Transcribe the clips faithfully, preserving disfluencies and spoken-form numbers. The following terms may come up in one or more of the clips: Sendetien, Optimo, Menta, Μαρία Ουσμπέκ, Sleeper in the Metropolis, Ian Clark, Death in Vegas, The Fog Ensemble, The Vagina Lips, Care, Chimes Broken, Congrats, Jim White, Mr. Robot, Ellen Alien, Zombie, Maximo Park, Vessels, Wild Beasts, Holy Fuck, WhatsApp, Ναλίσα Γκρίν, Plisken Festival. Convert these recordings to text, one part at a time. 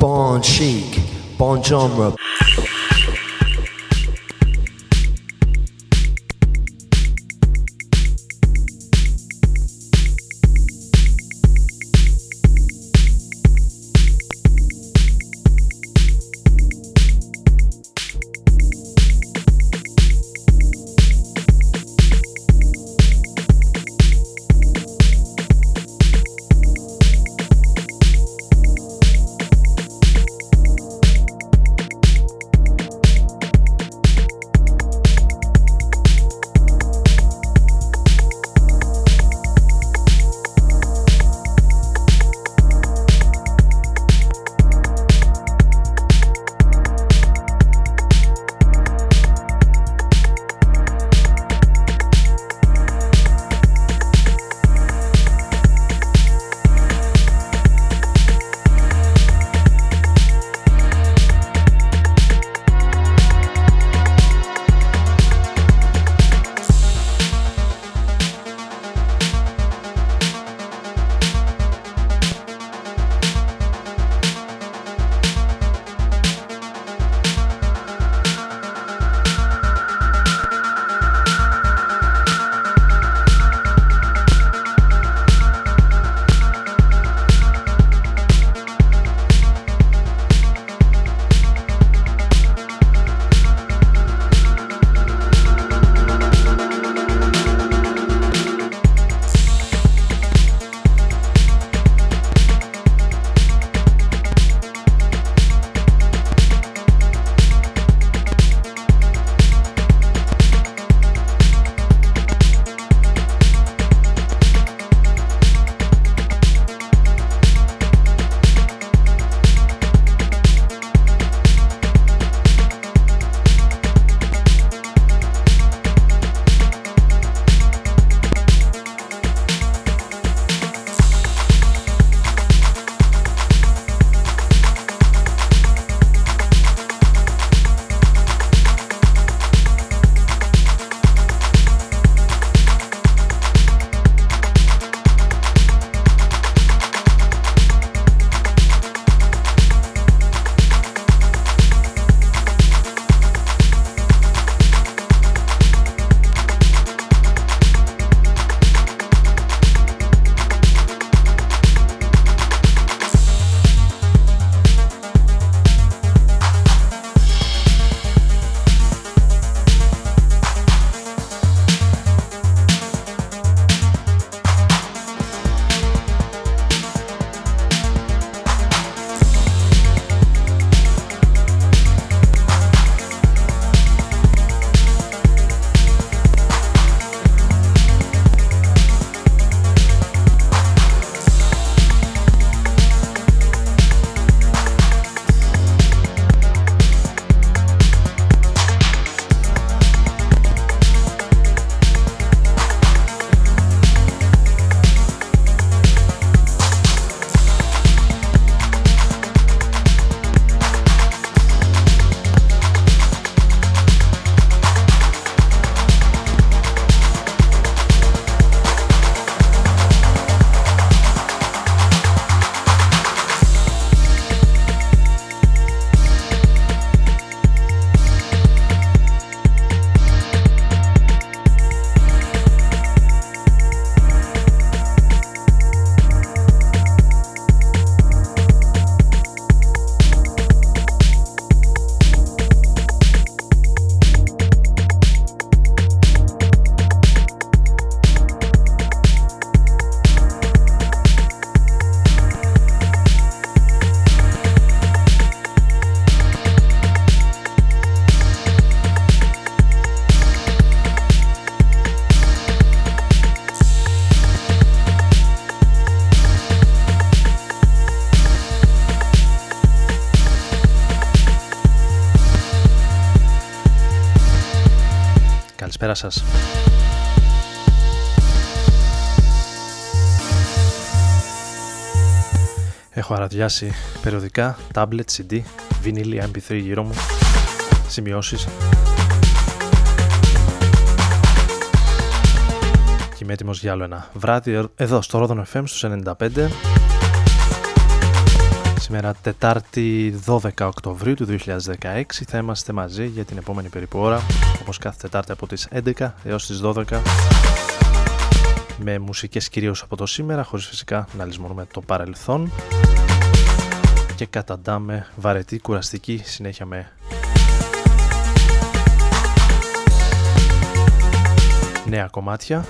Bon chic, bon genre. Σας. Έχω αραδιάσει περιοδικά, tablet, σι ντι, βινίλια, εμ πι θρι γύρω μου, σημειώσεις. είμαι έτοιμος για άλλο ένα βράδυ εδώ στο Rodon εφ εμ στους ενενήντα πέντε. Σήμερα Τετάρτη δώδεκα Οκτωβρίου του δύο χιλιάδες δεκαέξι θα είμαστε μαζί για την επόμενη περίπου ώρα, όπως κάθε Τετάρτη από τις έντεκα έως τις δώδεκα, με μουσικές κυρίως από το σήμερα, χωρίς φυσικά να λησμονούμε το παρελθόν, και καταντάμε βαρετή, κουραστική συνέχεια με νέα κομμάτια.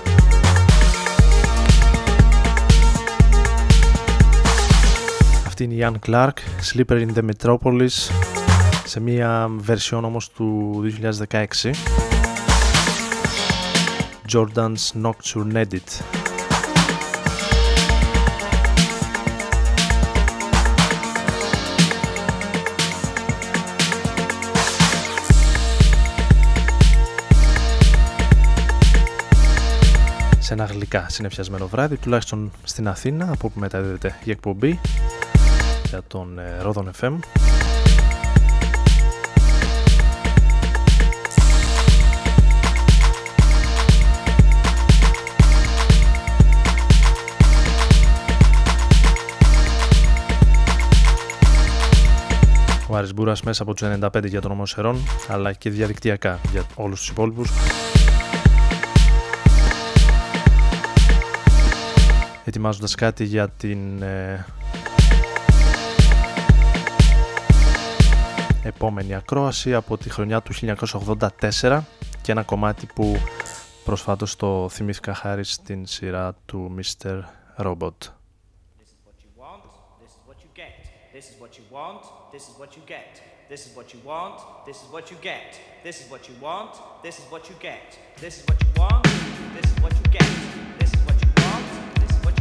Αυτή είναι η Ian Clark, Sleeper in the Metropolis, σε μία βερσιόν όμως του δύο χιλιάδες δεκαέξι, Jordan's Nocturne Edit. Σε ένα γλυκά συνεφιασμένο βράδυ, τουλάχιστον στην Αθήνα, από όπου μεταδίδεται η εκπομπή για τον Rodon εφ εμ. Ο Άρης Μπούρας μέσα από τους ενενήντα πέντε για τον Ομοσερών, αλλά και διαδικτυακά για όλους τους υπόλοιπους. Ετοιμάζοντας κάτι για την ε, επόμενη ακρόαση από τη χρονιά του χίλια εννιακόσια ογδόντα τέσσερα, και ένα κομμάτι που προσφάτως το θυμήθηκα χάρη στην σειρά του μίστερ Robot. This is what you want, this is what you get. This is what you want, this is what you get. This is what you want, this is what you get. This is what you want, this is what you get. This is what you want, this is what you get. This is what you want, this is what you get. This is what you want, this is what you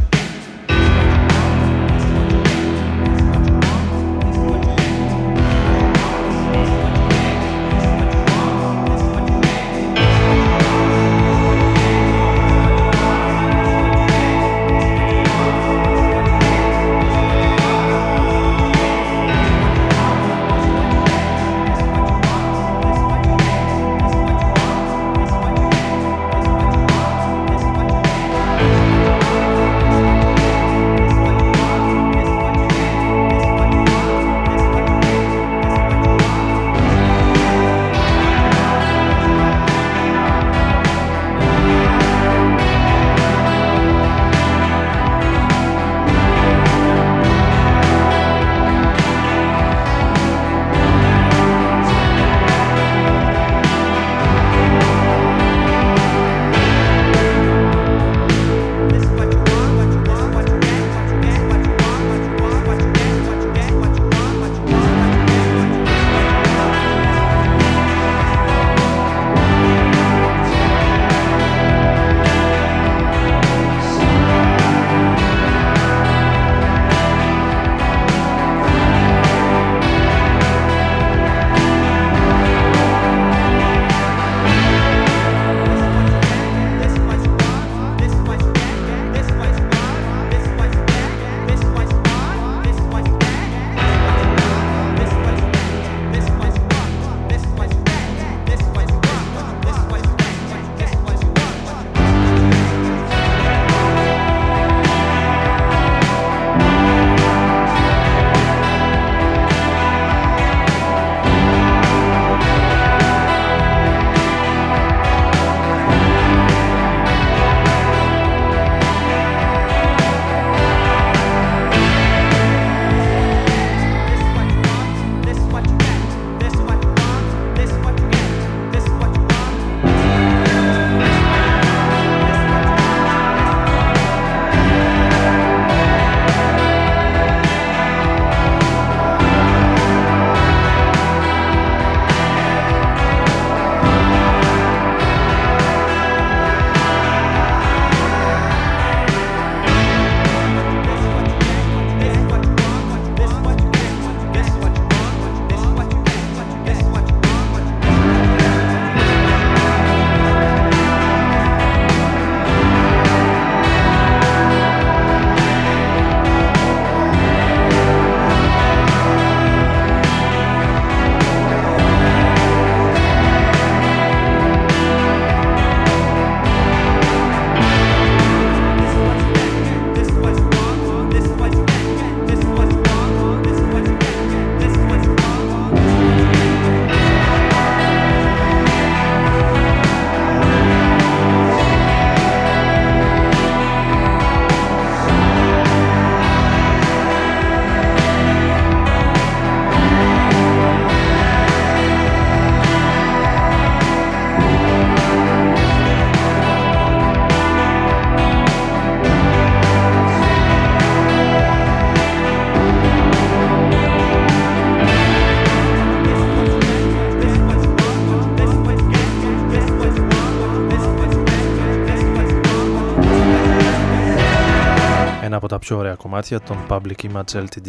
τα πιο ωραία κομμάτια των Public Image Λτντ.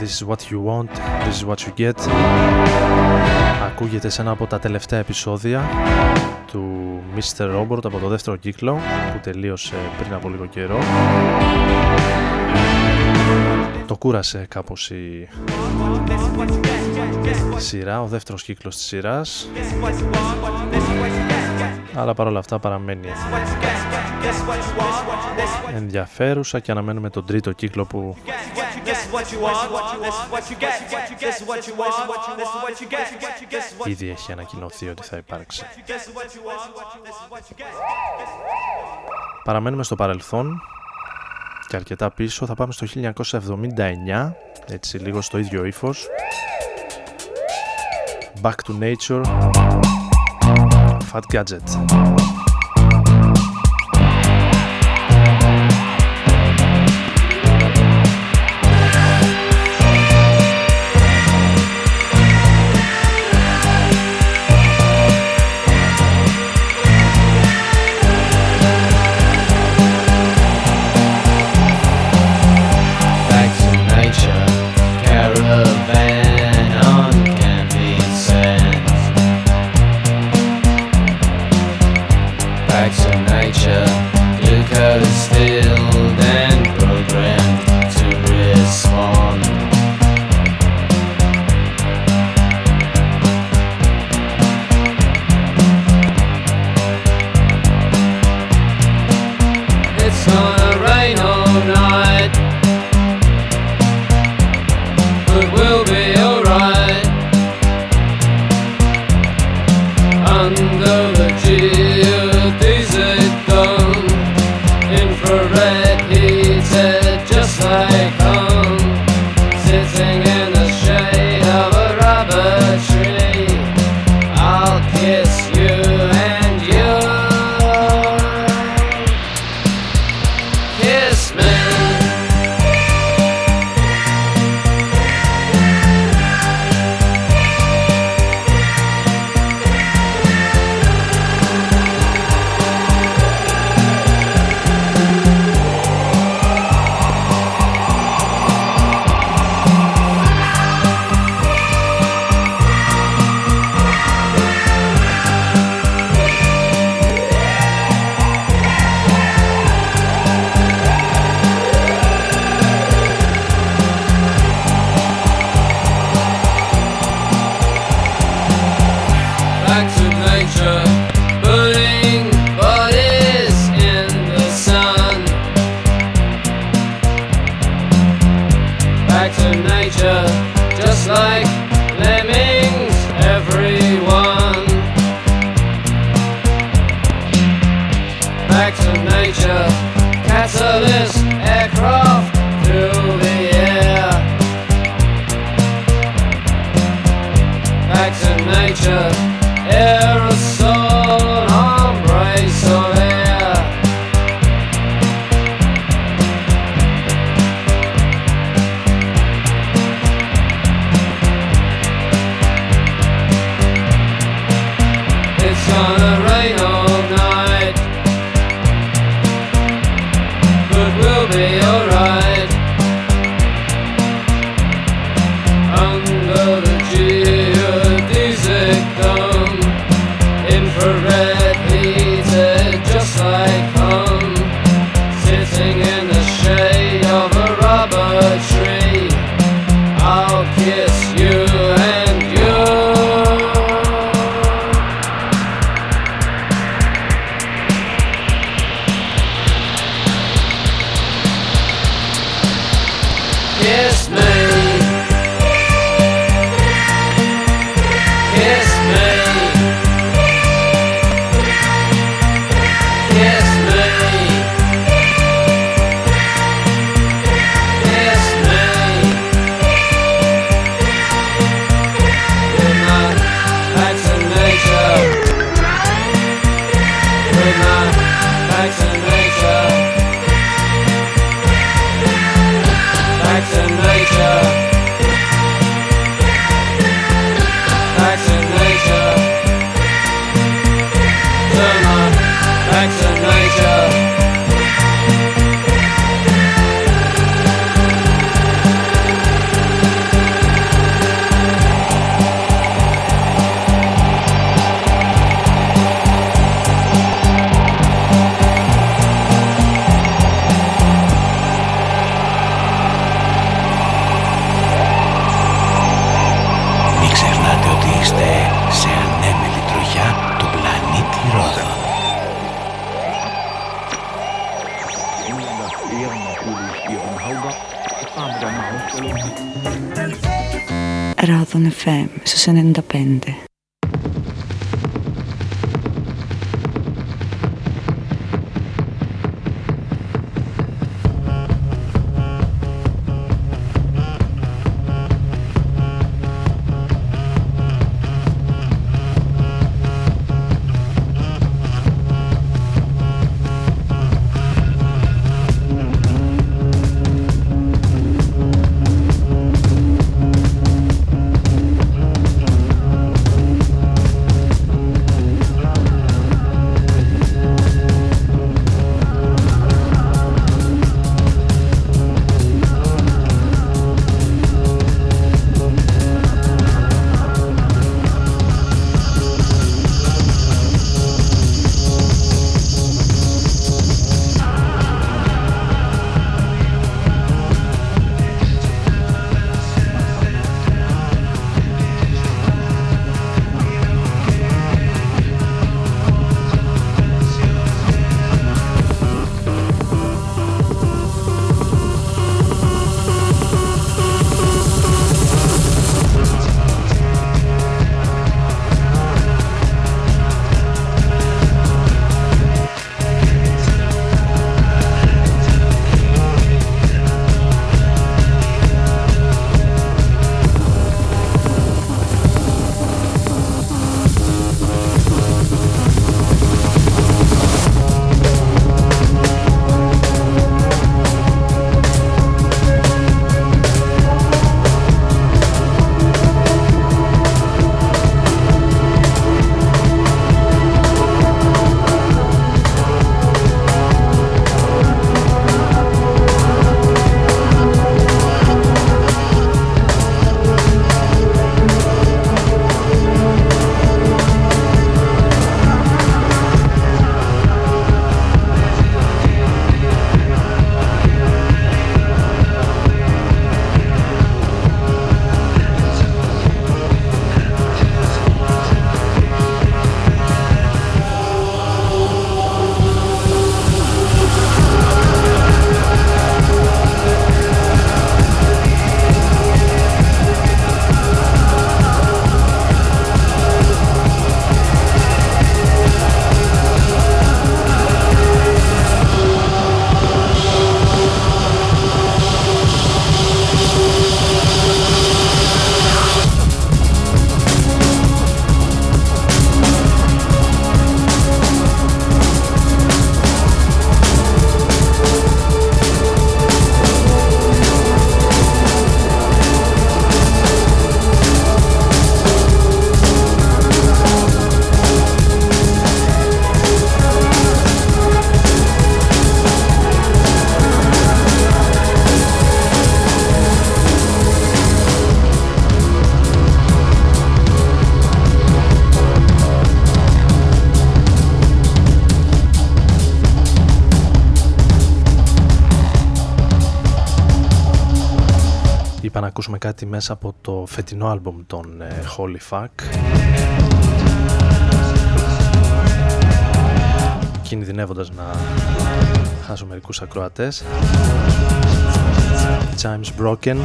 This is what you want, this is what you get. Ακούγεται σε ένα από τα τελευταία επεισόδια του μίστερ Robot από το δεύτερο κύκλο που τελείωσε πριν από λίγο καιρό. Το κούρασε κάπως η σειρά, ο δεύτερος κύκλος της σειράς, αλλά παρόλα αυτά παραμένει ενδιαφέρουσα και αναμένουμε τον τρίτο κύκλο που ήδη έχει ανακοινωθεί ότι θα υπάρξει. Παραμένουμε στο παρελθόν και αρκετά πίσω, θα πάμε στο χίλια εννιακόσια εβδομήντα εννιά, έτσι λίγο στο ίδιο ύφος. Back to Nature, Fat Gadget. Back to nature. Rodon εφ εμ στους ενενήντα πέντε. Να ακούσουμε κάτι μέσα από το φετινό άλμπουμ των Holy Fuck. Κινδυνεύοντας να χάσω μερικούς ακροατές. Chimes Broken.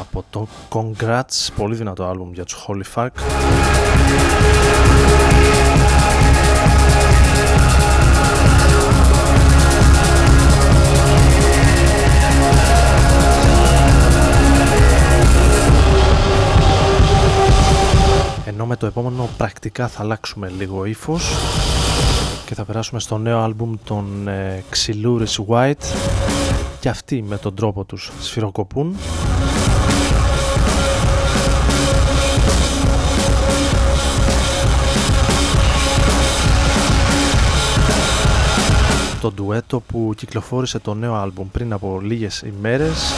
Από το Congrats, πολύ δυνατό άλμπουμ για τους Holy Fuck. Ενώ με το επόμενο πρακτικά θα αλλάξουμε λίγο ύφος και θα περάσουμε στο νέο άλμπουμ των ε, Ξυλούρης White, και αυτοί με τον τρόπο τους σφυροκοπούν. Το ντουέτο που κυκλοφόρησε το νέο άλμπουμ πριν από λίγες ημέρες,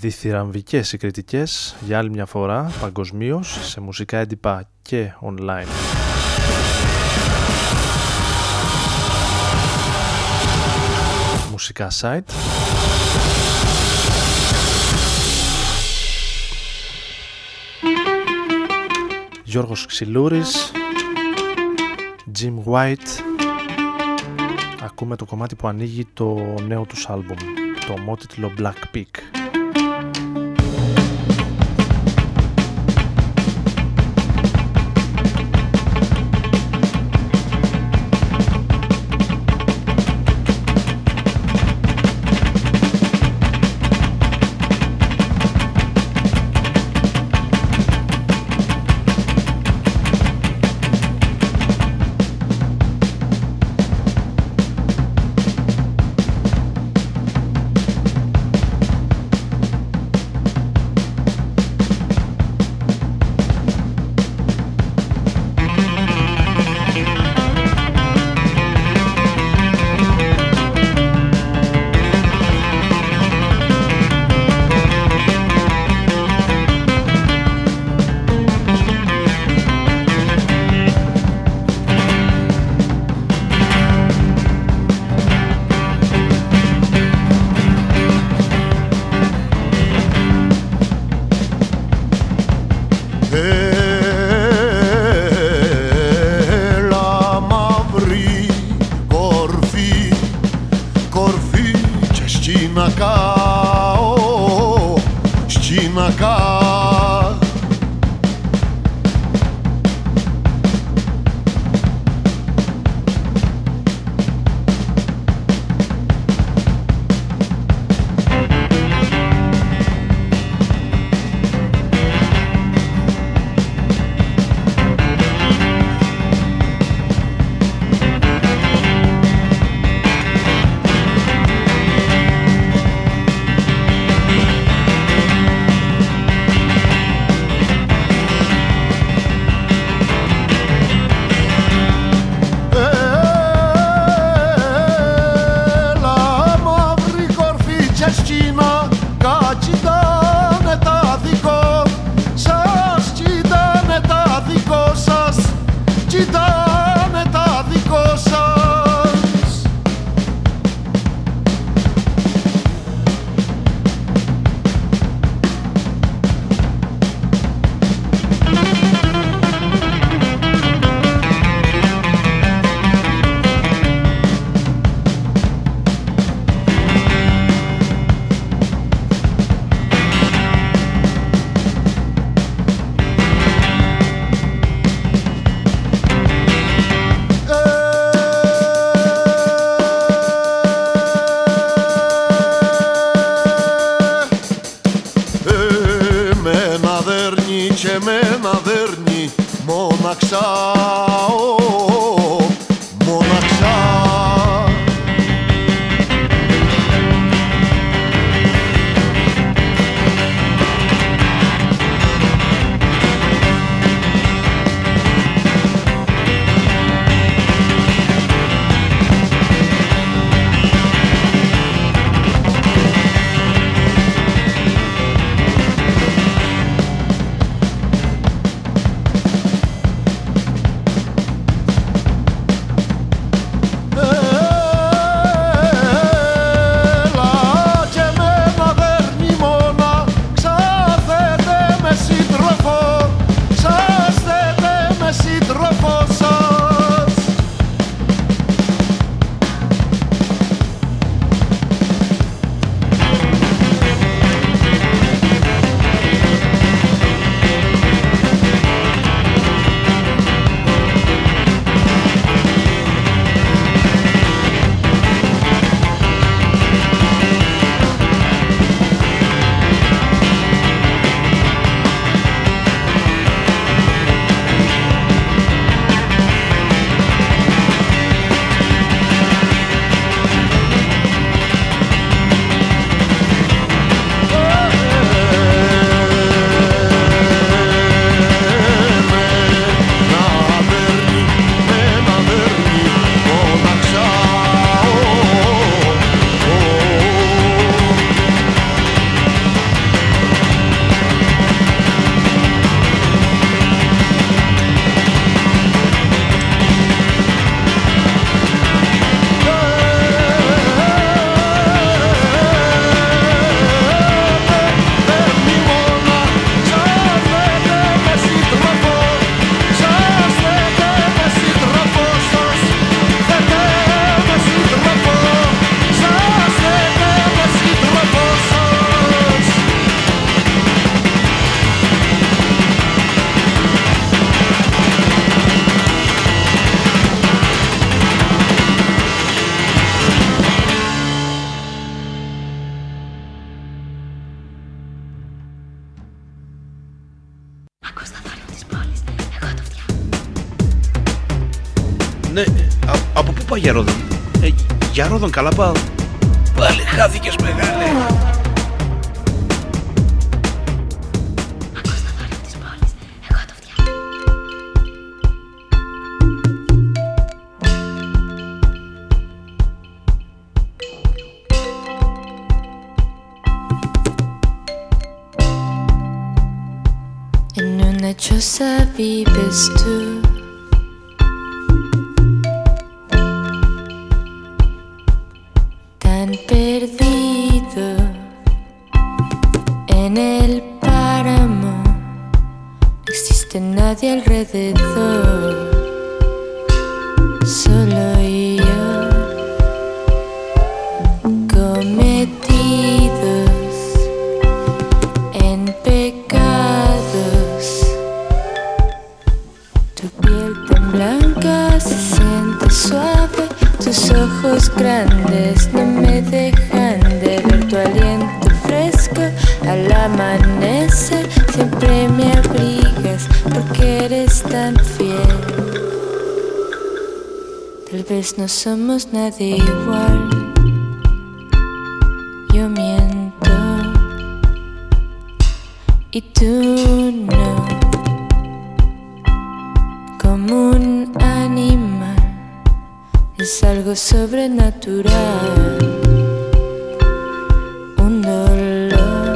διθυραμβικές οι κριτικές για άλλη μια φορά παγκοσμίως σε μουσικά έντυπα και online. Μουσικά site. Γιώργος Ξυλούρης, Jim White. Ακούμε το κομμάτι που ανοίγει το νέο τους άλμπουμ, το ομότιτλο Black Peak. Ναι, α, από πού πάει για Ρόδον? Ε, για Ρόδον καλά πάω. Πάλι χάθηκες μεγάλη. Savvy bist du tan perdido en el páramo, no existe nadie alrededor, solo yo, cometidos en pecado. Tu piel tan blanca se siente suave, tus ojos grandes no me dejan de ver, tu aliento fresco al amanecer siempre me abrigas porque eres tan fiel. Tal vez no somos nadie igual, yo miento y tú no. Como un animal, es algo sobrenatural, un dolor,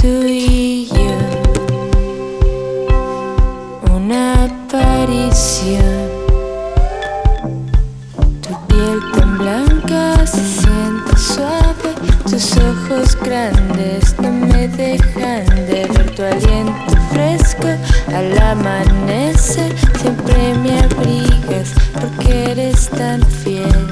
tú y yo, una aparición, tu piel tan blanca se siente suave, tus ojos grandes no me dejan de ver, tu aliento fresco al amanecer siempre me abrigas porque eres tan fiel.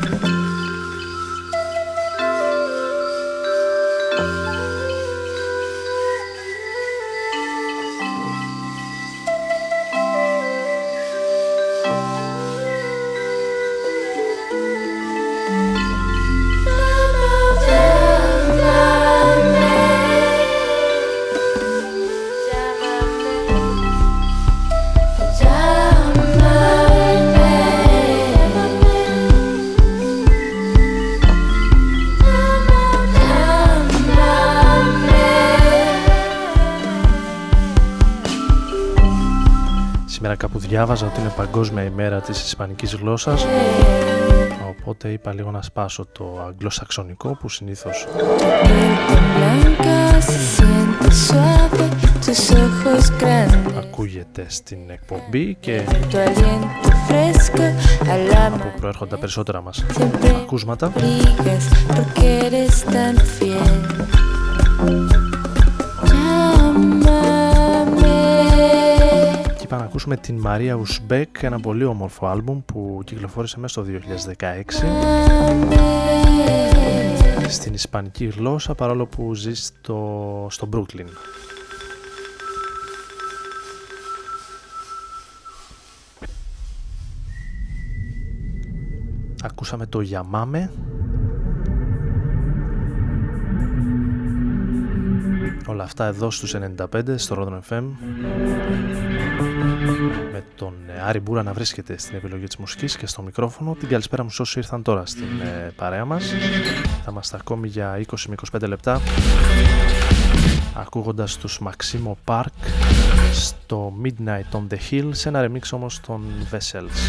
Διάβαζα ότι είναι Παγκόσμια ημέρα της ισπανικής γλώσσας, οπότε είπα λίγο να σπάσω το αγγλοσαξονικό που συνήθως ακούγεται στην εκπομπή και που προέρχονται τα περισσότερα μας ακούσματα. Είπα να ακούσουμε την Μαρία Ουσμπέκ, ένα πολύ όμορφο άλμπουμ που κυκλοφόρησε μέσα στο δύο χιλιάδες δεκαέξι στην ισπανική γλώσσα, παρόλο που ζει στο, στο Μπρούκλιν. Ακούσαμε το Γιαμάμε. Όλα αυτά εδώ στους ενενήντα πέντε στο Rodon εφ εμ, με τον Άρη Μπούρα να βρίσκεται στην επιλογή της μουσικής και στο μικρόφωνο. Την καλησπέρα μου όσοι ήρθαν τώρα στην ε, παρέα μας. Θα είμαστε ακόμη για είκοσι με είκοσι πέντε λεπτά ακούγοντας τους Maximo Park στο Midnight on the Hill, σε ένα remix όμως των Vessels.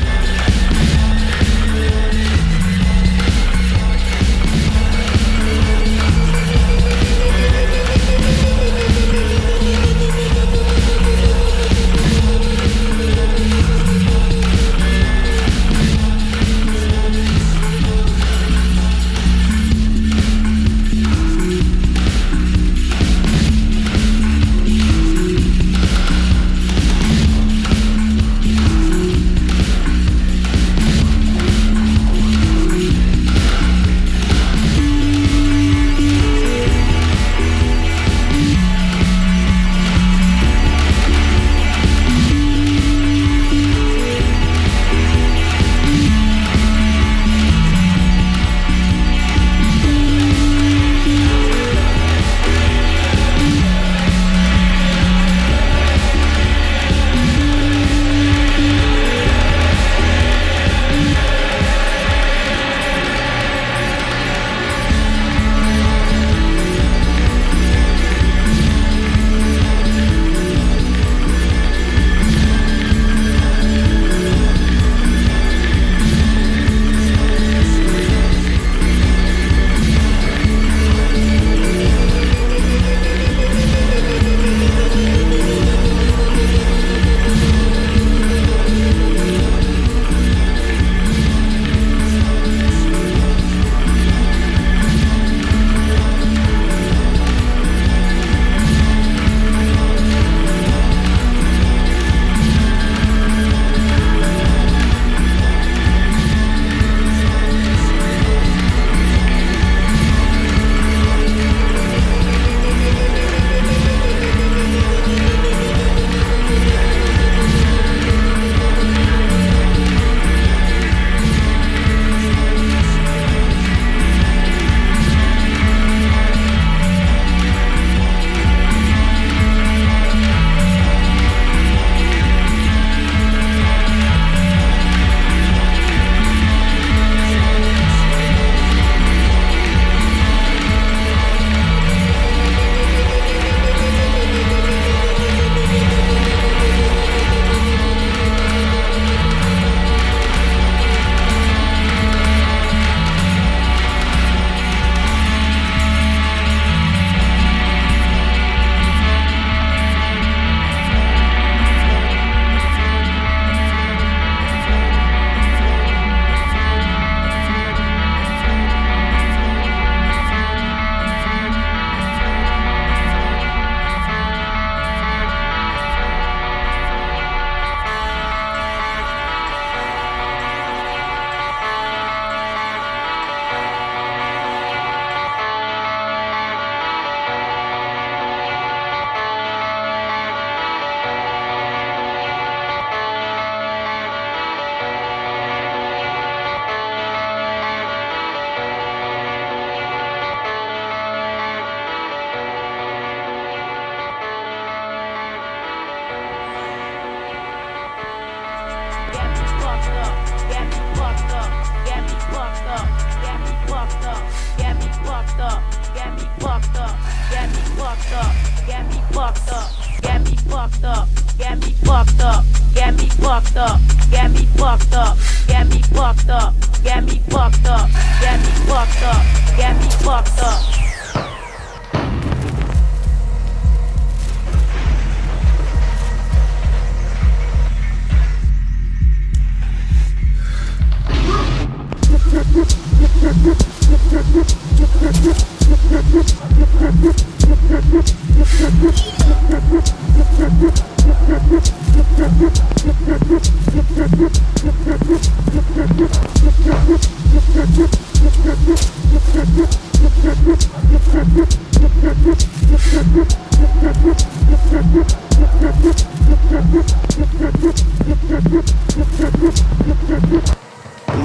Get me fucked up, get me fucked up, get me fucked up, get me fucked up, get me fucked up, get me fucked up, get me fucked up, get me fucked up, get me fucked up, get me fucked up, get me fucked up.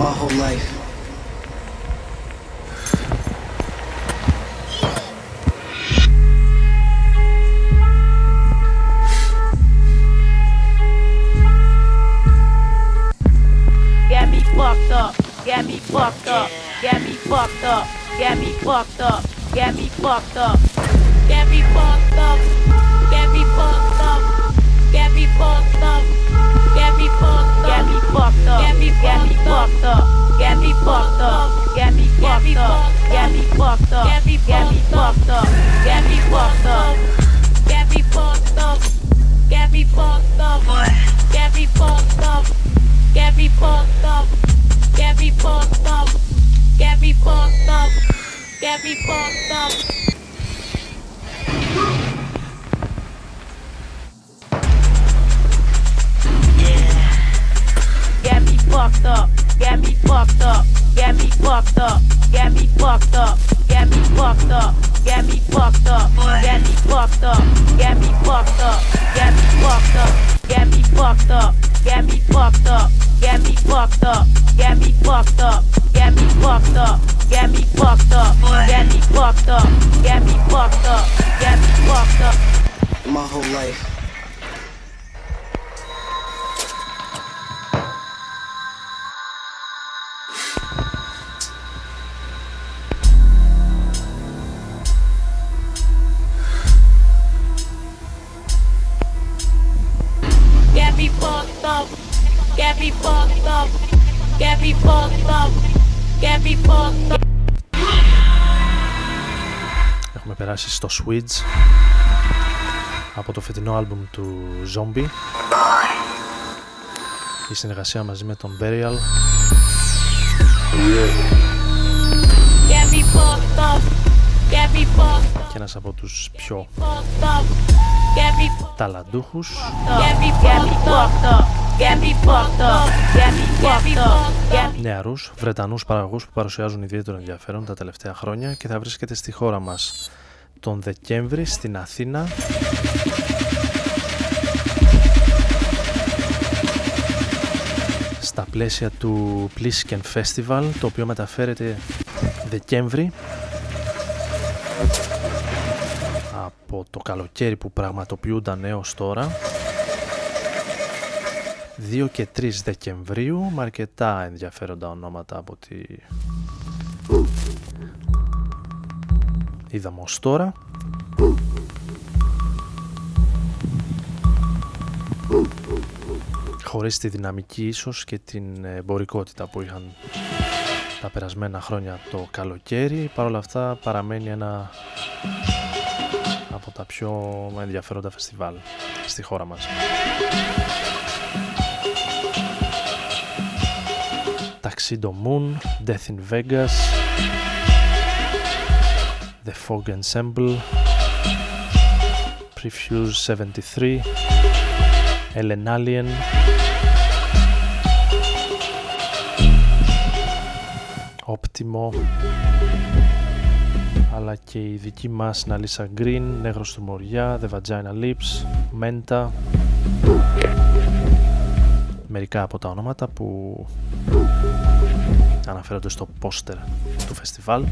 My whole life. Get me fucked up, get me fucked up, get me fucked up, get me fucked up, get me fucked up, get me fucked up, get me fucked up, get me fucked up, get me fucked up, get me fucked up, get me fucked up, get me fucked up, get me fucked up, get me fucked up, get me fucked up, get me fucked up, get me fucked up, get me fucked up, get me fucked up. Get me fucked up, get me fucked up, get me fucked up. Yeah. Get me fucked up, get me fucked up, get me fucked up, get me fucked up, get me fucked up, get me fucked up, get me fucked up, get me fucked up, get me fucked up, get me fucked up, get me fucked up. Get me fucked up, get me fucked up, get me fucked up, get me fucked up, get me fucked up, get me fucked up, get me fucked up. My whole life. Get me fucked up. Get me fucked up, get me fucked up, get me fucked up. Έχουμε περάσει στο Switch από το φετινό άλμπουμ του Zombie. Η συνεργασία μαζί με τον Burial. Και ένας από τους πιο ταλαντούχους. Νεαρούς Βρετανούς παραγωγούς που παρουσιάζουν ιδιαίτερο ενδιαφέρον τα τελευταία χρόνια και θα βρίσκεται στη χώρα μας τον Δεκέμβρη στην Αθήνα. Στα πλαίσια του Plisken Festival, το οποίο μεταφέρεται Δεκέμβρη από το καλοκαίρι που πραγματοποιούνταν έως τώρα. δύο και τρεις Δεκεμβρίου, με αρκετά ενδιαφέροντα ονόματα από ό,τι είδαμε ως τώρα. Χωρίς τη δυναμική ίσως και την εμπορικότητα που είχαν τα περασμένα χρόνια το καλοκαίρι, παρόλα αυτά παραμένει ένα από τα πιο ενδιαφέροντα φεστιβάλ στη χώρα μας. Taxi to Moon, Death in Vegas, The Fog Ensemble, Prefuse seventy-three, Ellen Alien, Optimo, αλλά και η δική μας Ναλίσα Γκρίν, Νέγρος του Μωριά, The Vagina Lips, Menta. Μερικά από τα ονόματα που αναφέρονται στο πόστερ του φεστιβάλ.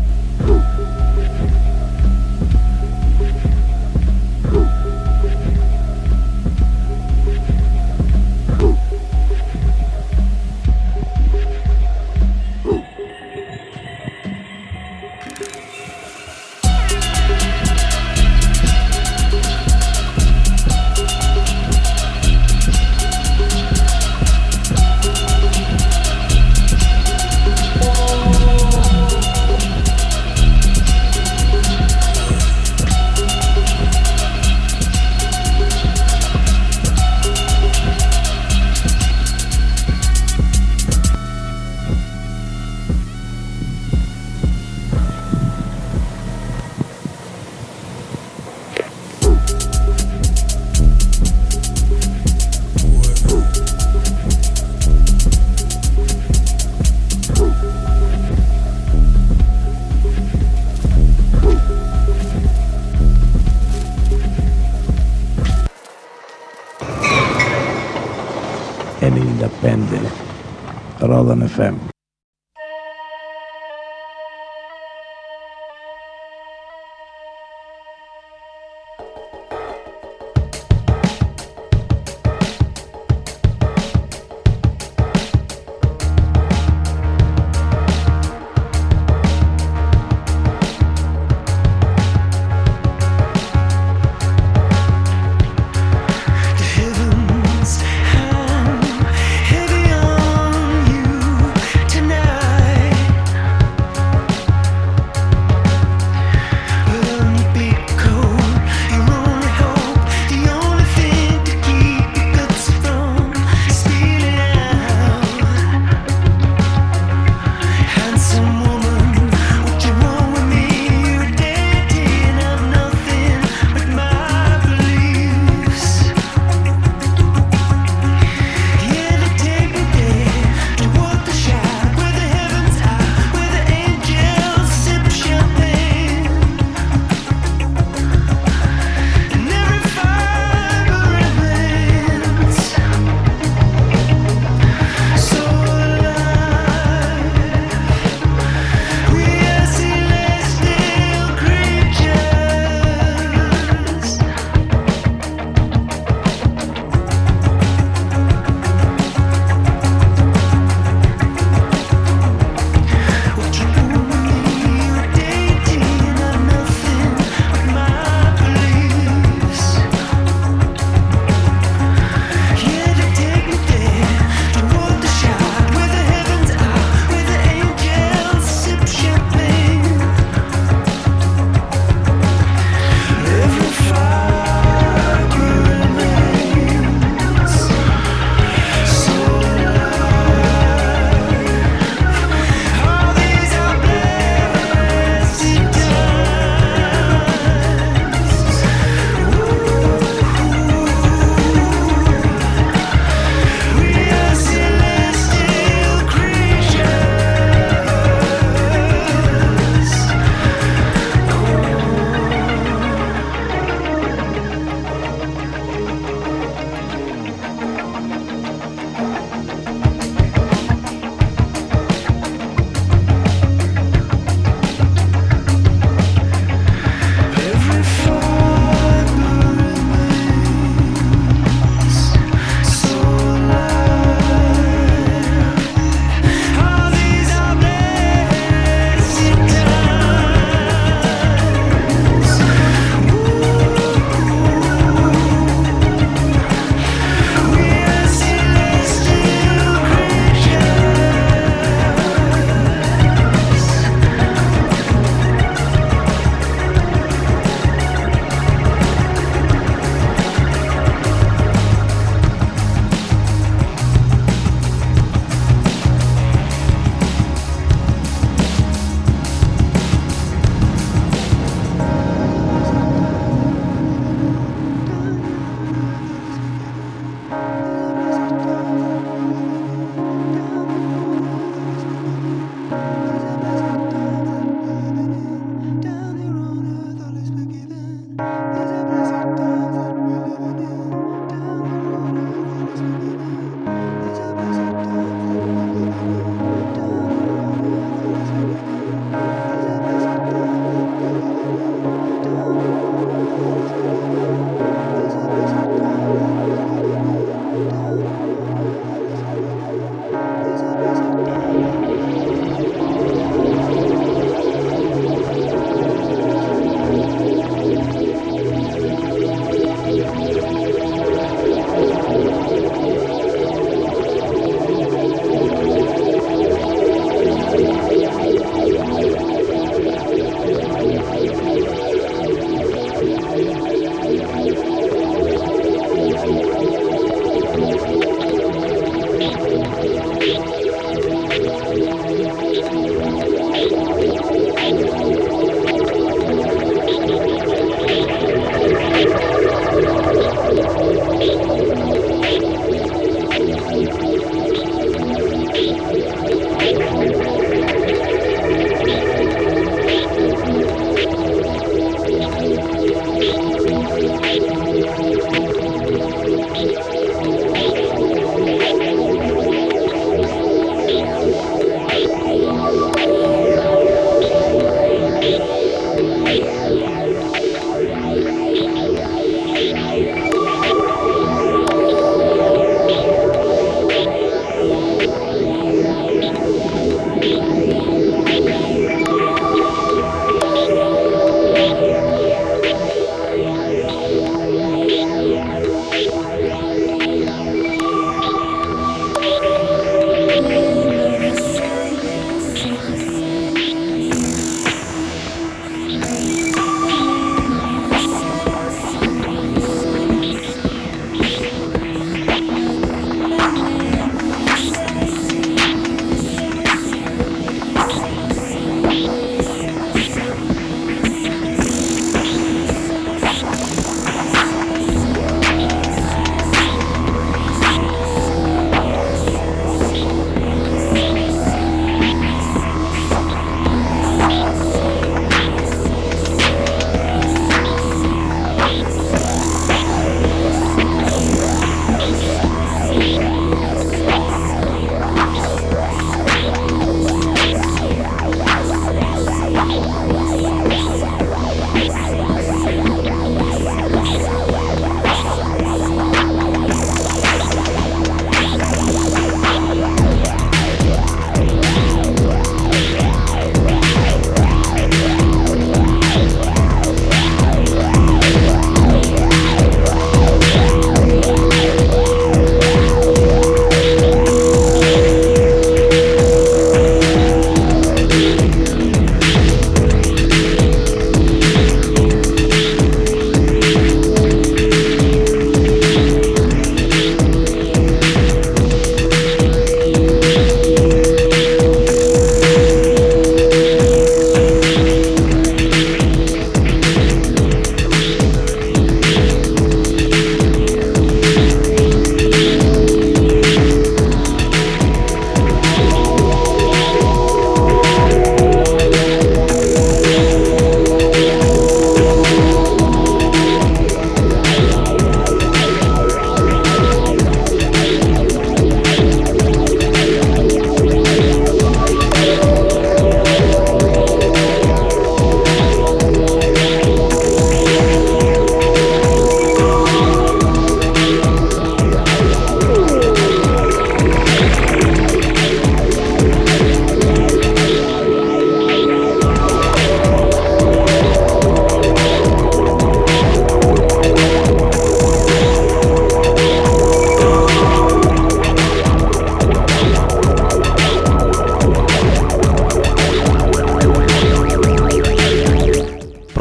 πέντε Rodon εφ εμ.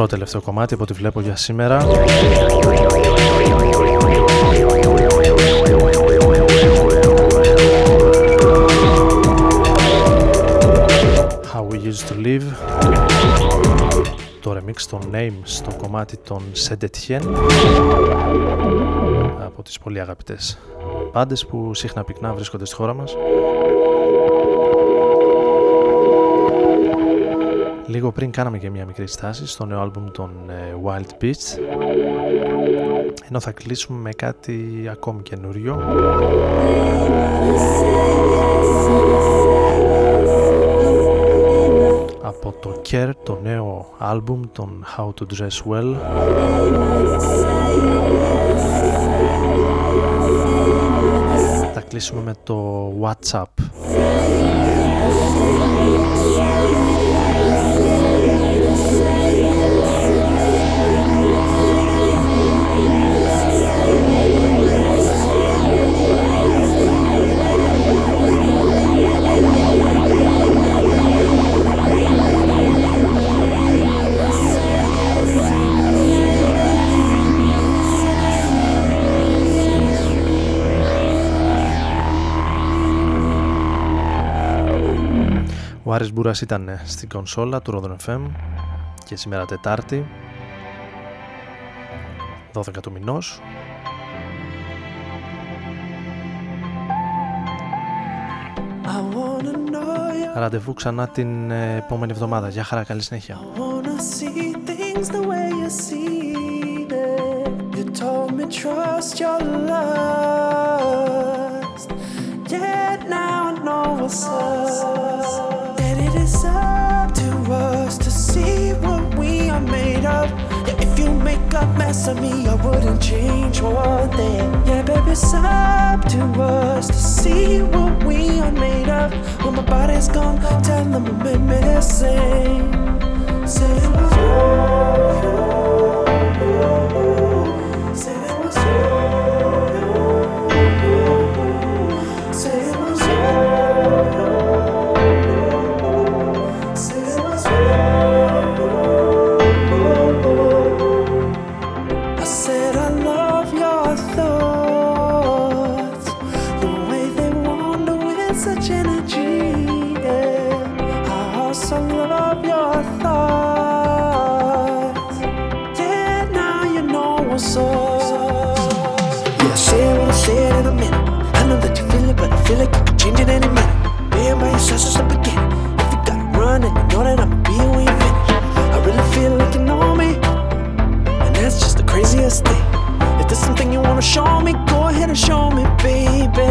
πρώτο τελευταίο κομμάτι από ό,τι βλέπω για σήμερα. How We Used to Live, το remix των Name στο κομμάτι των Sendetien, από τις πολύ αγαπητές πάντες που συχνά πυκνά βρίσκονται στη χώρα μας. Λίγο πριν κάναμε και μια μικρή στάση στο νέο άλμπουμ των Wild Beasts, ενώ θα κλείσουμε με κάτι ακόμη καινούριο. Από το Care, το νέο άλμπουμ των How to Dress Well. Θα κλείσουμε με το WhatsApp. Ο Άρης Μπούρας ήταν στην κονσόλα του Rodon εφ εμ και σήμερα Τετάρτη δώδεκα του μηνός. Ραντεβού ξανά την επόμενη εβδομάδα. Γεια χαρά, καλή συνέχεια. It's up to us to see what we are made of. Yeah, if you make a mess of me, I wouldn't change one thing. Yeah, baby, it's up to us to see what we are made of. When my body's gone, tell them to make me the same. Say it was you. Say it was you. Say it was you. Show me, go ahead and show me, baby.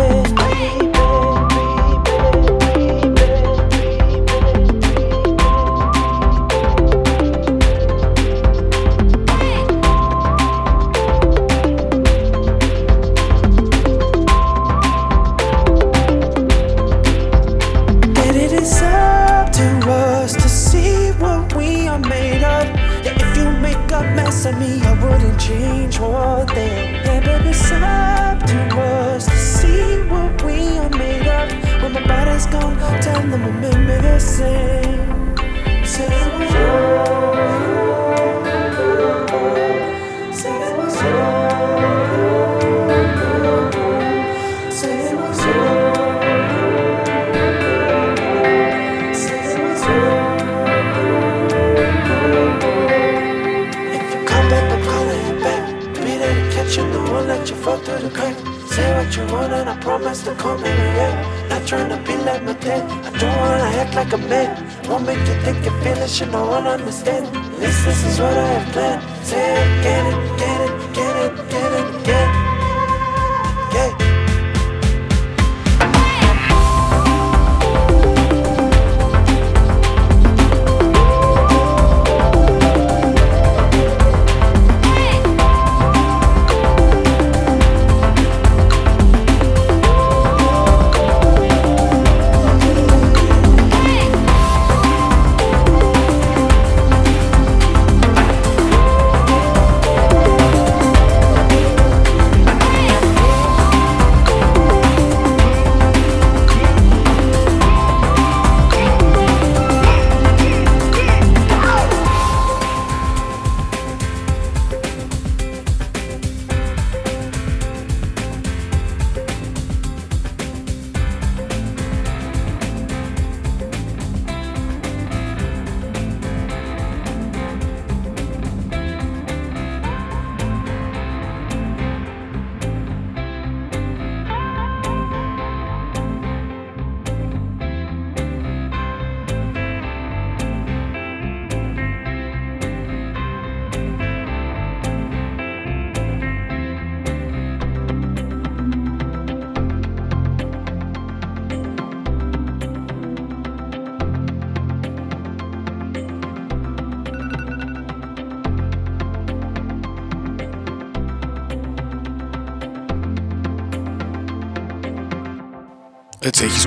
Έτσι έχεις